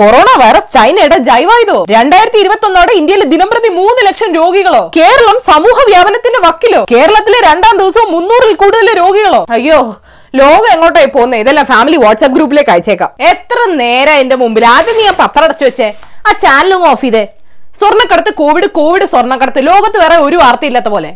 Corona virus ചൈനയുടെ ജൈവായുധോ? 2021 ഇന്ത്യയിൽ ദിനംപ്രതി 3 ലക്ഷം രോഗികളോ? കേരളം സമൂഹ വ്യാപനത്തിന്റെ വക്കിലോ? കേരളത്തിലെ രണ്ടാം ദിവസവും 300-ൽ കൂടുതൽ രോഗികളോ? അയ്യോ, ലോകം എങ്ങോട്ടായി പോകുന്നത്? ഇതെല്ലാം ഫാമിലി വാട്സ്ആപ്പ് ഗ്രൂപ്പിലേക്ക് അയച്ചേക്കാം. എത്ര നേരം എന്റെ മുമ്പിൽ. ആദ്യം നീ ആ പത്രം അടച്ചു വെച്ചേ, ആ ചാനലും ഓഫ് ചെയ്തേ. സ്വർണ്ണക്കടത്ത്, കോവിഡ് സ്വർണ്ണക്കടത്ത്. ലോകത്ത് വേറെ ഒരു വാർത്തയില്ലാത്ത പോലെ.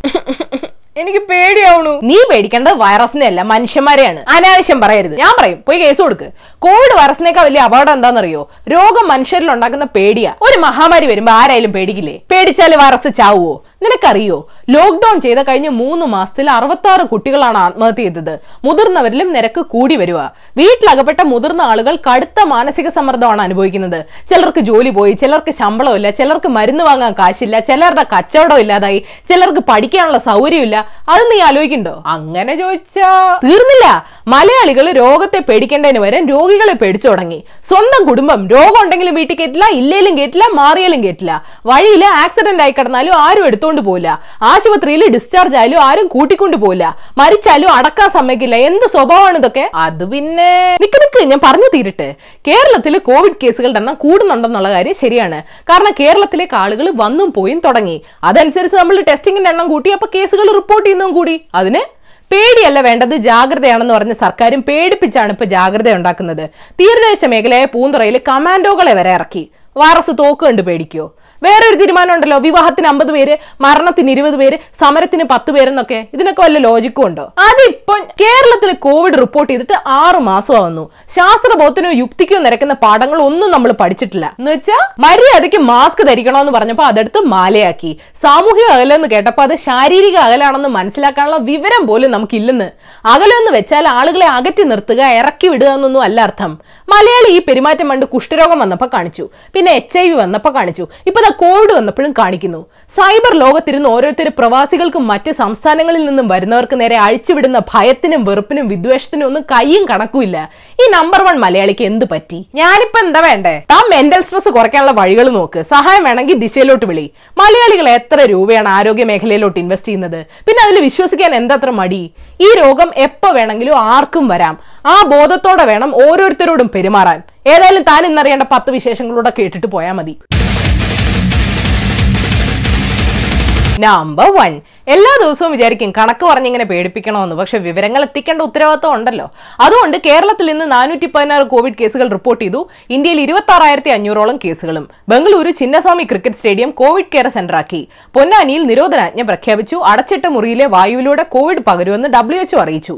എനിക്ക് പേടിയാവണു. നീ പേടിക്കേണ്ടത് വൈറസിനെ അല്ല, മനുഷ്യന്മാരെയാണ്. അനാവശ്യം പറയരുത്. ഞാൻ പറയും, പോയി കേസ് കൊടുക്ക്. കോവിഡ് വൈറസിനേക്കാൾ വലിയ അപകടം എന്താണെന്നറിയോ? രോഗം മനുഷ്യരിൽ ഉണ്ടാക്കുന്ന പേടിയാ. ഒരു മഹാമാരി വരുമ്പോ ആരായാലും പേടിക്കില്ലേ? പേടിച്ചാൽ വൈറസ് ചാവുവോ? നിനക്കറിയോ, ലോക്ക്ഡൌൺ ചെയ്ത കഴിഞ്ഞ 3 മാസത്തിൽ 66 കുട്ടികളാണ് ആത്മഹത്യ ചെയ്തത്. മുതിർന്നവരിലും നിരക്ക് കൂടി വരിക. വീട്ടിലകപ്പെട്ട മുതിർന്ന ആളുകൾ കടുത്ത മാനസിക സമ്മർദ്ദമാണ് അനുഭവിക്കുന്നത്. ചിലർക്ക് ജോലി പോയി, ചിലർക്ക് ശമ്പളമില്ല, ചിലർക്ക് മരുന്ന് വാങ്ങാൻ കാശില്ല, ചിലരുടെ കച്ചവടം ഇല്ലാതായി, ചിലർക്ക് പഠിക്കാനുള്ള സൗകര്യമില്ല. അത് നീ ആലോചിക്കണ്ടോ? അങ്ങനെ ചോദിച്ചാ തീർന്നില്ല. മലയാളികൾ രോഗത്തെ പേടിക്കേണ്ടതിന് വരും രോഗികളെ പേടിച്ചു തുടങ്ങി. സ്വന്തം കുടുംബം രോഗം ഉണ്ടെങ്കിലും വീട്ടിൽ കേട്ടില്ല, ഇല്ലേലും കേട്ടില്ല, മാറിയാലും കേട്ടില്ല. വഴിയിൽ ആക്സിഡന്റ് ആയി കിടന്നാലും ആരും എടുത്തുകൊണ്ട് പോകില്ല. ആശുപത്രിയിൽ ഡിസ്ചാർജ് ആയാലും ആരും കൂട്ടിക്കൊണ്ട് പോകില്ല. മരിച്ചാലും അടക്കാൻ സമ്മതിക്കില്ല. എന്ത് സ്വഭാവമാണ് ഇതൊക്കെ? അത് പിന്നെ നിക്ക് ഞാൻ പറഞ്ഞു തീരട്ടെ. കേരളത്തിൽ കോവിഡ് കേസുകളുടെ എണ്ണം കൂടുന്നുണ്ടെന്നുള്ള കാര്യം ശരിയാണ്. കാരണം കേരളത്തിലേക്ക് ആളുകൾ വന്നും പോയും തുടങ്ങി. അതനുസരിച്ച് നമ്മൾ ടെസ്റ്റിംഗിന്റെ എണ്ണം കൂട്ടി. അപ്പൊ കേസുകൾ കൂടി. അതിന് പേടിയല്ല വേണ്ടത്, ജാഗ്രതയാണെന്ന് പറഞ്ഞ് സർക്കാരും പേടിപ്പിച്ചാണ് ഇപ്പൊ ജാഗ്രത ഉണ്ടാക്കുന്നത്. തീരദേശ മേഖലയായ പൂന്തുറയിൽ കമാൻഡോകളെ വരെ ഇറക്കി. വൈറസ് തോക്ക് കണ്ട് പേടിക്കോ? വേറൊരു തീരുമാനം ഉണ്ടല്ലോ, വിവാഹത്തിന് 50 പേര്, മരണത്തിന് 20 പേര്, സമരത്തിന് 10 പേരെന്നൊക്കെ. ഇതിനൊക്കെ വല്ല ലോജിക്കും ഉണ്ടോ? അതിപ്പം കേരളത്തിൽ കോവിഡ് റിപ്പോർട്ട് ചെയ്തിട്ട് 6 മാസം ആവുന്നു. ശാസ്ത്രബോധത്തിനോ യുക്തിക്കോ നിരക്കുന്ന പാഠങ്ങൾ ഒന്നും നമ്മൾ പഠിച്ചിട്ടില്ല. എന്ന് വെച്ചാൽ മര്യാദയ്ക്ക് മാസ്ക് ധരിക്കണമെന്ന് പറഞ്ഞപ്പോൾ അതെടുത്ത് മാലയാക്കി. സാമൂഹിക അകലം എന്ന് കേട്ടപ്പോൾ അത് ശാരീരിക അകലാണെന്ന് മനസ്സിലാക്കാനുള്ള വിവരം പോലും നമുക്കില്ലെന്ന്. അകലം എന്ന് വെച്ചാൽ ആളുകളെ അകറ്റി നിർത്തുക, ഇറക്കി വിടുക എന്നൊന്നും അല്ല അർത്ഥം. മലയാളി ഈ പെരുമാറ്റം പണ്ട് കുഷ്ഠരോഗം വന്നപ്പോൾ കാണിച്ചു, പിന്നെ HIV വന്നപ്പോൾ കാണിച്ചു, ഇപ്പൊ കോവിഡ് വന്നപ്പോഴും കാണിക്കുന്നു. സൈബർ ലോകത്തിരുന്ന് ഓരോരുത്തർ പ്രവാസികൾക്കും മറ്റ് സംസ്ഥാനങ്ങളിൽ നിന്നും വരുന്നവർക്ക് നേരെ അഴിച്ചുവിടുന്ന ഭയത്തിനും വെറുപ്പിനും വിദ്വേഷത്തിനും ഒന്നും കയ്യും കണക്കുമില്ല. ഈ നമ്പർ 1 മലയാളിക്ക് എന്ത് പറ്റി? ഞാനിപ്പോ എന്താ വേണ്ടേ? ആ മെന്റൽ സ്ട്രെസ് കുറയ്ക്കാനുള്ള വഴികൾ നോക്ക്. സഹായം വേണമെങ്കിൽ ദിശയിലോട്ട് വിളി. മലയാളികൾ എത്ര രൂപയാണ് ആരോഗ്യ മേഖലയിലോട്ട് ഇൻവെസ്റ്റ് ചെയ്യുന്നത്? പിന്നെ അതിൽ വിശ്വസിക്കാൻ എന്തത്ര മടി? ഈ രോഗം എപ്പോ വേണമെങ്കിലും ആർക്കും വരാം. ആ ബോധത്തോടെ വേണം ഓരോരുത്തരോടും പെരുമാറാൻ. ഏതായാലും താൻ ഇന്നറിയേണ്ട 10 വിശേഷങ്ങളൂടെ കേട്ടിട്ട് പോയാൽ മതി. നമ്പർ 1, എല്ലാ ദിവസവും വിചാരിക്കും കണക്ക് പറഞ്ഞിങ്ങനെ പേടിപ്പിക്കണമെന്ന്. പക്ഷെ വിവരങ്ങൾ എത്തിക്കേണ്ട ഉത്തരവാദിത്വം ഉണ്ടല്ലോ. അതുകൊണ്ട് കേരളത്തിൽ ഇന്ന് 416 കോവിഡ് കേസുകൾ റിപ്പോർട്ട് ചെയ്തു. ഇന്ത്യയിൽ 26,500-ഓളം കേസുകളും. Bengaluru Chinnaswamy cricket stadium covid care സെന്ററാക്കി. പൊന്നാനിയിൽ നിരോധനാജ്ഞ പ്രഖ്യാപിച്ചു. അടച്ചിട്ട മുറിയിലെ വായുവിലൂടെ കോവിഡ് പകരുമെന്ന് WHO അറിയിച്ചു.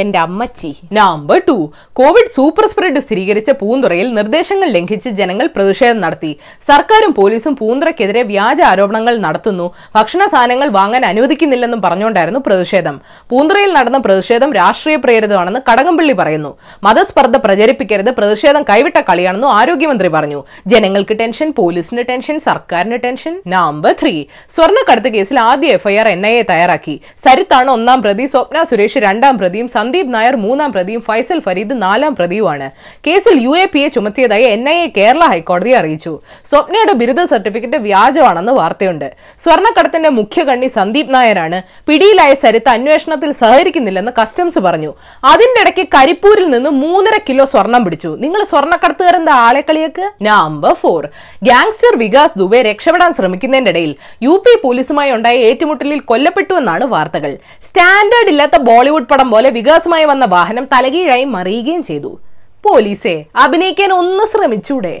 എന്റെ അമ്മച്ചി. നമ്പർ 2, കോവിഡ് സൂപ്പർ സ്പ്രെഡ് സ്ഥിരീകരിച്ച പൂന്തുറയിൽ നിർദ്ദേശങ്ങൾ ലംഘിച്ച് ജനങ്ങൾ പ്രതിഷേധം നടത്തി. സർക്കാരും പോലീസും പൂന്തുറയ്ക്കെതിരെ വ്യാജ ആരോപണങ്ങൾ നടത്തുന്നു, ഭക്ഷണ സാധനങ്ങൾ വാങ്ങാൻ അനുവദിക്കുന്നില്ലെന്നും പറഞ്ഞുകൊണ്ടായിരുന്നു പ്രതിഷേധം. പൂന്തുറയിൽ നടന്ന പ്രതിഷേധം രാഷ്ട്രീയ പ്രേരിതമാണെന്ന് കടകംപള്ളി പറയുന്നു. മതസ്പർദ്ധ പ്രചരിപ്പിക്കരുത്, പ്രതിഷേധം കൈവിട്ട കളിയാണെന്നും ആരോഗ്യമന്ത്രി പറഞ്ഞു. ജനങ്ങൾക്ക് ടെൻഷൻ, പോലീസിന് ടെൻഷൻ, സർക്കാരിന് ടെൻഷൻ. നമ്പർ 3, സ്വർണ്ണക്കടത്ത് കേസിൽ ആദ്യ FIR NIA തയ്യാറാക്കി. സരിത്താണ് 1-ാം പ്രതി, സ്വപ്ന സുരേഷ് 2-ാം പ്രതിയും, സന്ദീപ് നായർ 3-ാം പ്രതിയും, ഫൈസൽ ഫരീദ് 4-ാം പ്രതിയുമാണ്. കേസിൽ UAPA ചുമത്തിയതായി NIA കേരള ഹൈക്കോടതിയെ അറിയിച്ചു. സ്വപ്നയുടെ ബിരുദ സർട്ടിഫിക്കറ്റ് വ്യാജമാണെന്ന് വാർത്തയുണ്ട്. സ്വർണ്ണക്കടത്തിന്റെ മുഖ്യകണ്ണി സന്ദീപ് നായരാണ്. പിടിയിലായ സരിത്ത് അന്വേഷണത്തിൽ സഹകരിക്കുന്നില്ലെന്ന് കസ്റ്റംസ് പറഞ്ഞു. അതിന്റെ ഇടയ്ക്ക് കരിപ്പൂരിൽ നിന്ന് 3.5 കിലോ സ്വർണം പിടിച്ചു. നിങ്ങൾ സ്വർണ്ണക്കടത്തുകാരെന്താ ആളെ കളിയക്ക്? നമ്പർ 4, ഗാങ്സ്റ്റർ വികാസ് ദുബെ രക്ഷപ്പെടാൻ ശ്രമിക്കുന്നതിനിടയിൽ UP പോലീസുമായി ഉണ്ടായ ഏറ്റുമുട്ടലിൽ കൊല്ലപ്പെട്ടുവെന്നാണ് വാർത്തകൾ. സ്റ്റാൻഡേർഡ് ഇല്ലാത്ത ബോളിവുഡ് പടം പോലെ വികാസമായി വന്ന വാഹനം തലകീഴായി മറിയുകയും ചെയ്തു. പോലീസെ, അഭിനയിക്കാൻ ഒന്ന് ശ്രമിച്ചൂടെ?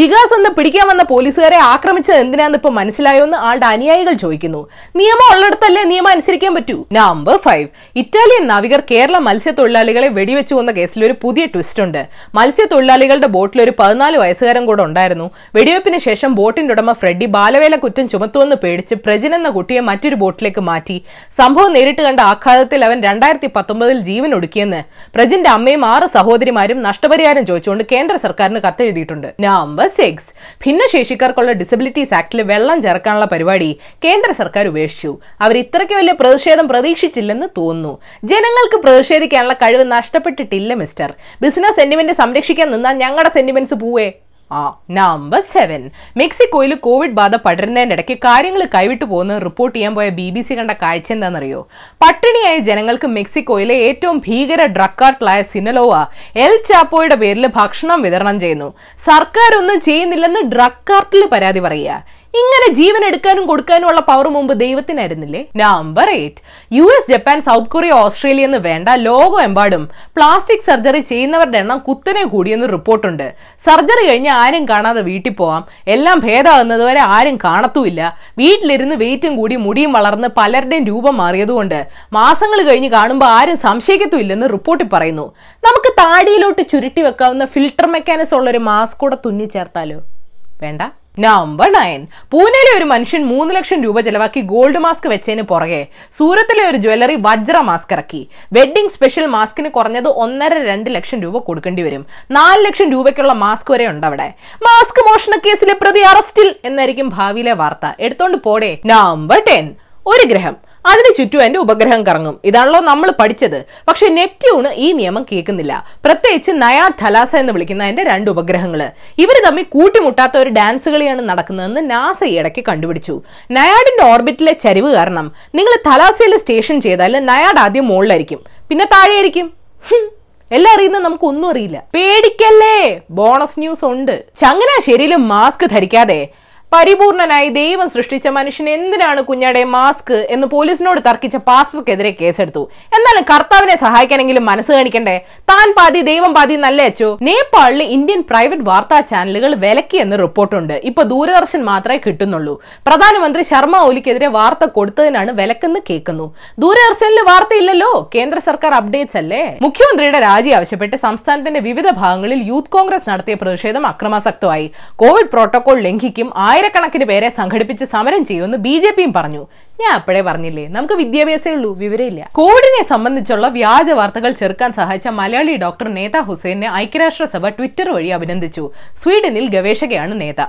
വികാസ് എന്ന് പിടിക്കാൻ വന്ന പോലീസുകാരെ ആക്രമിച്ചത് എന്തിനാന്ന് ഇപ്പൊ മനസ്സിലായോന്ന് ആളുടെ അനുയായികൾ ചോദിക്കുന്നു. നിയമം ഉള്ളിടത്തല്ലേ നിയമം അനുസരിക്കാൻ പറ്റൂ. നമ്പർ 5, ഇറ്റാലിയൻ നാവികർ കേരള മത്സ്യത്തൊഴിലാളികളെ വെടിവെച്ചു കൊന്ന കേസിൽ ഒരു പുതിയ ട്വിസ്റ്റ് ഉണ്ട്. മത്സ്യത്തൊഴിലാളികളുടെ ബോട്ടിൽ ഒരു 14 വയസ്സുകാരൻ കൂടെ ഉണ്ടായിരുന്നു. വെടിവെപ്പിന് ശേഷം ബോട്ടിന്റെ ഉടമ ഫ്രെഡി ബാലവേല കുറ്റം ചുമത്തുമെന്ന് പേടിച്ച് പ്രജിൻ എന്ന കുട്ടിയെ മറ്റൊരു ബോട്ടിലേക്ക് മാറ്റി. സംഭവം നേരിട്ട് കണ്ട ആഘാതത്തിൽ അവൻ 2019 ജീവൻ ഒടുക്കിയെന്ന് പ്രജിന്റെ അമ്മയും 6 സഹോദരിമാരും നഷ്ടപരിഹാരം ചോദിച്ചുകൊണ്ട് കേന്ദ്ര സർക്കാരിന് കത്തെഴുതിയിട്ടുണ്ട്. നമ്പർ 6, ഭിന്നശേഷിക്കാർക്കുള്ള ഡിസബിലിറ്റീസ് ആക്ടിൽ വെള്ളം ചേർക്കാനുള്ള പരിപാടി കേന്ദ്ര സർക്കാർ ഉപേക്ഷിച്ചു. അവർ ഇത്രയ്ക്ക് വലിയ പ്രതിഷേധം പ്രതീക്ഷിച്ചില്ലെന്ന് തോന്നുന്നു. ജനങ്ങൾക്ക് പ്രതിഷേധിക്കാനുള്ള കഴിവ് നഷ്ടപ്പെട്ടിട്ടില്ല മിസ്റ്റർ. ബിസിനസ് സെന്റിമെന്റ് സംരക്ഷിക്കാൻ നിന്നാൽ ഞങ്ങളുടെ സെന്റിമെന്റ്സ് പോവേ. നമ്പർ 7, മെക്സിക്കോയിൽ കോവിഡ് ബാധ പടരുന്നതിനിടയ്ക്ക് കാര്യങ്ങൾ കൈവിട്ടു പോകുന്നത് റിപ്പോർട്ട് ചെയ്യാൻ പോയ BBC കണ്ട കാഴ്ച എന്താണെന്നറിയോ? പട്ടിണിയായ ജനങ്ങൾക്ക് മെക്സിക്കോയിലെ ഏറ്റവും ഭീകര ഡ്രഗ് കാർട്ടലായ സിനലോവ എൽ ചാപ്പോയുടെ പേരിൽ ഭക്ഷണം വിതരണം ചെയ്യുന്നു. സർക്കാർ ഒന്നും ചെയ്യുന്നില്ലെന്ന് ഡ്രഗ് കാർട്ടൽ പരാതി പറയുക. ഇങ്ങനെ ജീവൻ എടുക്കാനും കൊടുക്കാനും ഉള്ള പവർ മുമ്പ് ദൈവത്തിനായിരുന്നില്ലേ? Number 8, US, Japan, south Korea, Australia എന്ന് വേണ്ട ലോകമെമ്പാടും പ്ലാസ്റ്റിക് സർജറി ചെയ്യുന്നവരുടെ എണ്ണം കുത്തനെ കൂടിയെന്ന് റിപ്പോർട്ടുണ്ട്. സർജറി കഴിഞ്ഞ് ആരും കാണാതെ വീട്ടിൽ പോവാം, എല്ലാം ഭേദമാകുന്നത് വരെ ആരും കാണത്തുമില്ല. വീട്ടിലിരുന്ന് വെയിറ്റും കൂടി മുടിയും വളർന്ന് പലരുടെയും രൂപം മാറിയതുകൊണ്ട് മാസങ്ങൾ കഴിഞ്ഞ് കാണുമ്പോൾ ആരും സംശയിക്കത്തുമില്ലെന്ന് റിപ്പോർട്ടിൽ പറയുന്നു. നമുക്ക് താടിയിലോട്ട് ചുരുട്ടി വെക്കാവുന്ന ഫിൽട്ടർ മെക്കാനിസം ഉള്ള ഒരു മാസ്ക് കൂടെ തുന്നി ചേർത്താലോ? വേണ്ട. നമ്പർ 9, പൂനെയിലെ ഒരു മനുഷ്യൻ 3 ലക്ഷം രൂപ ചെലവാക്കി ഗോൾഡ് മാസ്ക് വെച്ചതിന് പുറകെ സൂറത്തിലെ ഒരു ജ്വല്ലറി വജ്ര മാസ്ക് ഇറക്കി. വെഡ്ഡിംഗ് സ്പെഷ്യൽ മാസ്കിന് കുറഞ്ഞത് 1.5-2 ലക്ഷം രൂപ കൊടുക്കേണ്ടി വരും. 4 ലക്ഷം രൂപയ്ക്കുള്ള മാസ്ക് വരെ ഉണ്ട് അവിടെ. മാസ്ക് മോഷണ കേസിലെ പ്രതി അറസ്റ്റിൽ എന്നായിരിക്കും ഭാവിയിലെ വാർത്ത. എടുത്തോണ്ട് പോടെ. നമ്പർ 10, ഒരു ഗ്രഹം, അതിന് ചുറ്റും അതിന്റെ ഉപഗ്രഹം കറങ്ങും. ഇതാണല്ലോ നമ്മൾ പഠിച്ചത്. പക്ഷെ നെപ്റ്റ്യൂണ് ഈ നിയമം കേൾക്കുന്നില്ല. പ്രത്യേകിച്ച് നയാ ഥലാസ എന്ന് വിളിക്കുന്ന അതിന്റെ 2 ഉപഗ്രഹങ്ങൾ ഇവർ തമ്മിൽ കൂട്ടിമുട്ടാത്ത ഒരു ഡാൻസ് കളിയാണ് നടക്കുന്നതെന്ന് NASA ഈ ഇടയ്ക്ക് കണ്ടുപിടിച്ചു. നയാഡിന്റെ ഓർബിറ്റിലെ ചരിവ് കാരണം നിങ്ങൾ ഥലാസയിൽ സ്റ്റേഷൻ ചെയ്താൽ നയാഡ് ആദ്യം മുകളിലായിരിക്കും, പിന്നെ താഴെയായിരിക്കും. എല്ലാം അറിയുന്ന നമുക്കൊന്നും അറിയില്ല. പേടിക്കല്ലേ, ബോണസ് ന്യൂസ് ഉണ്ട്. ചങ്ങനാശ്ശേരിയിലും മാസ്ക് ധരിക്കാതെ പരിപൂർണനായി ദൈവം സൃഷ്ടിച്ച മനുഷ്യൻ എന്തിനാണ് കുഞ്ഞാടെ മാസ്ക് എന്ന് പോലീസിനോട് തർക്കിച്ച പാസ്റ്റർക്കെതിരെ കേസെടുത്തു. എന്നാലും കർത്താവിനെ സഹായിക്കാനെങ്കിലും മനസ്സ് കാണിക്കണ്ടേ? താൻ പാതി ദൈവം പാതി നല്ല അച്ചോ. നേപ്പാളിലെ ഇന്ത്യൻ പ്രൈവറ്റ് വാർത്താ ചാനലുകൾ വിലക്കി എന്ന് റിപ്പോർട്ടുണ്ട്. ഇപ്പൊ ദൂരദർശൻ മാത്രമേ കിട്ടുന്നുള്ളൂ. പ്രധാനമന്ത്രി ശർമ്മ ഒലിക്കെതിരെ വാർത്ത കൊടുത്തതിനാണ് വിലക്കെന്ന് കേൾക്കുന്നു. ദൂരദർശനിൽ വാർത്തയില്ലല്ലോ, കേന്ദ്ര സർക്കാർ അപ്ഡേറ്റ്സ് അല്ലേ. മുഖ്യമന്ത്രിയുടെ രാജി ആവശ്യപ്പെട്ട് സംസ്ഥാനത്തിന്റെ വിവിധ ഭാഗങ്ങളിൽ യൂത്ത് കോൺഗ്രസ് നടത്തിയ പ്രതിഷേധം അക്രമാസക്തമായി. കോവിഡ് പ്രോട്ടോകോൾ ലംഘിക്കും, ആയിരക്കണക്കിന് പേരെ സംഘടിപ്പിച്ച് സമരം ചെയ്യുമെന്ന് BJPയും പറഞ്ഞു. ഞാൻ അപ്പോഴേ പറഞ്ഞില്ലേ, നമുക്ക് വിദ്യാഭ്യാസമേ ഉള്ളൂ, വിവരമില്ല. കോവിഡിനെ സംബന്ധിച്ചുള്ള വ്യാജ വാർത്തകൾ ചെറുക്കാൻ സഹായിച്ച മലയാളി ഡോക്ടർ നേത ഹുസൈനെ ഐക്യരാഷ്ട്രസഭ ട്വിറ്റർ വഴി അഭിനന്ദിച്ചു. സ്വീഡനിൽ ഗവേഷകയാണ് നേത.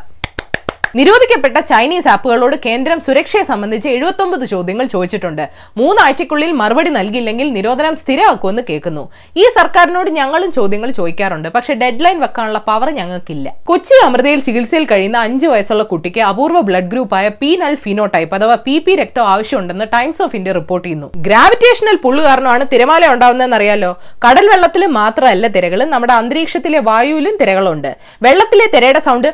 നിരോധിക്കപ്പെട്ട ചൈനീസ് ആപ്പുകളോട് കേന്ദ്രം സുരക്ഷയെ സംബന്ധിച്ച് 79 ചോദ്യങ്ങൾ ചോദിച്ചിട്ടുണ്ട്. 3 ആഴ്ചയ്ക്കുള്ളിൽ മറുപടി നൽകിയില്ലെങ്കിൽ നിരോധനം സ്ഥിരമാക്കുമെന്ന് കേൾക്കുന്നു. ഈ സർക്കാരിനോട് ഞങ്ങളും ചോദ്യങ്ങൾ ചോദിക്കാറുണ്ട്, പക്ഷെ ഡെഡ് ലൈൻ വെക്കാനുള്ള പവർ ഞങ്ങൾക്കില്ല. കൊച്ചി അമൃതയിൽ ചികിത്സയിൽ കഴിയുന്ന 5 വയസ്സുള്ള കുട്ടിക്ക് അപൂർവ ബ്ലഡ് ഗ്രൂപ്പായ പീനൽ ഫിനോടൈപ്പ് അഥവാ PP രക്തം ആവശ്യമുണ്ടെന്ന് Times of India റിപ്പോർട്ട് ചെയ്യുന്നു. ഗ്രാവിറ്റേഷണൽ പുള്ളു കാരണമാണ് തിരമാല ഉണ്ടാവുന്നതെന്നറിയാലോ. കടൽ വെള്ളത്തിൽ മാത്രമല്ല തിരകൾ, നമ്മുടെ അന്തരീക്ഷത്തിലെ വായുവിലും തിരകളുണ്ട്. വെള്ളത്തിലെ തിരയുടെ സൗണ്ട്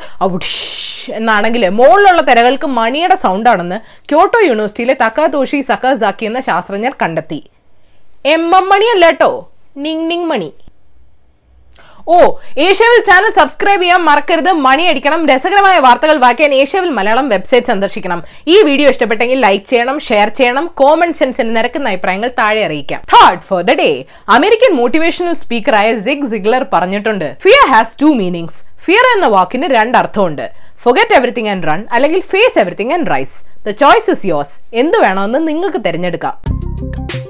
എന്നാണ്. മുകളിലുള്ള തിരകൾക്ക് മണിയുടെ സൗണ്ടാണെന്ന് ക്യോട്ടോ യൂണിവേഴ്സിറ്റിയിലെ തക്കാതോഷി സക്കാസാക്കി എന്ന ശാസ്ത്രജ്ഞർ കണ്ടെത്തി. MMMണി അല്ലേട്ടോ, നിങ് മണി. ഏഷ്യാവിൽ ചാനൽ സബ്സ്ക്രൈബ് ചെയ്യാൻ മറക്കരുത്. മണിയടിക്കണം. രസകരമായ വാർത്തകൾ വായിക്കാൻ ഏഷ്യാവിൽ മലയാളം വെബ്സൈറ്റ് സന്ദർശിക്കണം. ഈ വീഡിയോ ഇഷ്ടപ്പെട്ടെങ്കിൽ ലൈക്ക് ചെയ്യണം, ഷെയർ ചെയ്യണം. കോമൺ സെൻസിന് നിരക്കുന്ന അഭിപ്രായങ്ങൾ താഴെ അറിയിക്കാം. Thought for the day. American motivational സ്പീക്കറായ സിഗ് സിഗ്ലർ പറഞ്ഞിട്ടുണ്ട്, ഫിയർ ഹാസ് 2 മീനിങ്സ്. ഫിയർ എന്ന വാക്കിന് 2 അർത്ഥമുണ്ട്. Forget everything and run, അല്ലെങ്കിൽ face everything and rise. The choice is yours. എന്ത് വേണമെന്ന് നിങ്ങൾക്ക് തിരഞ്ഞെടുക്കാം.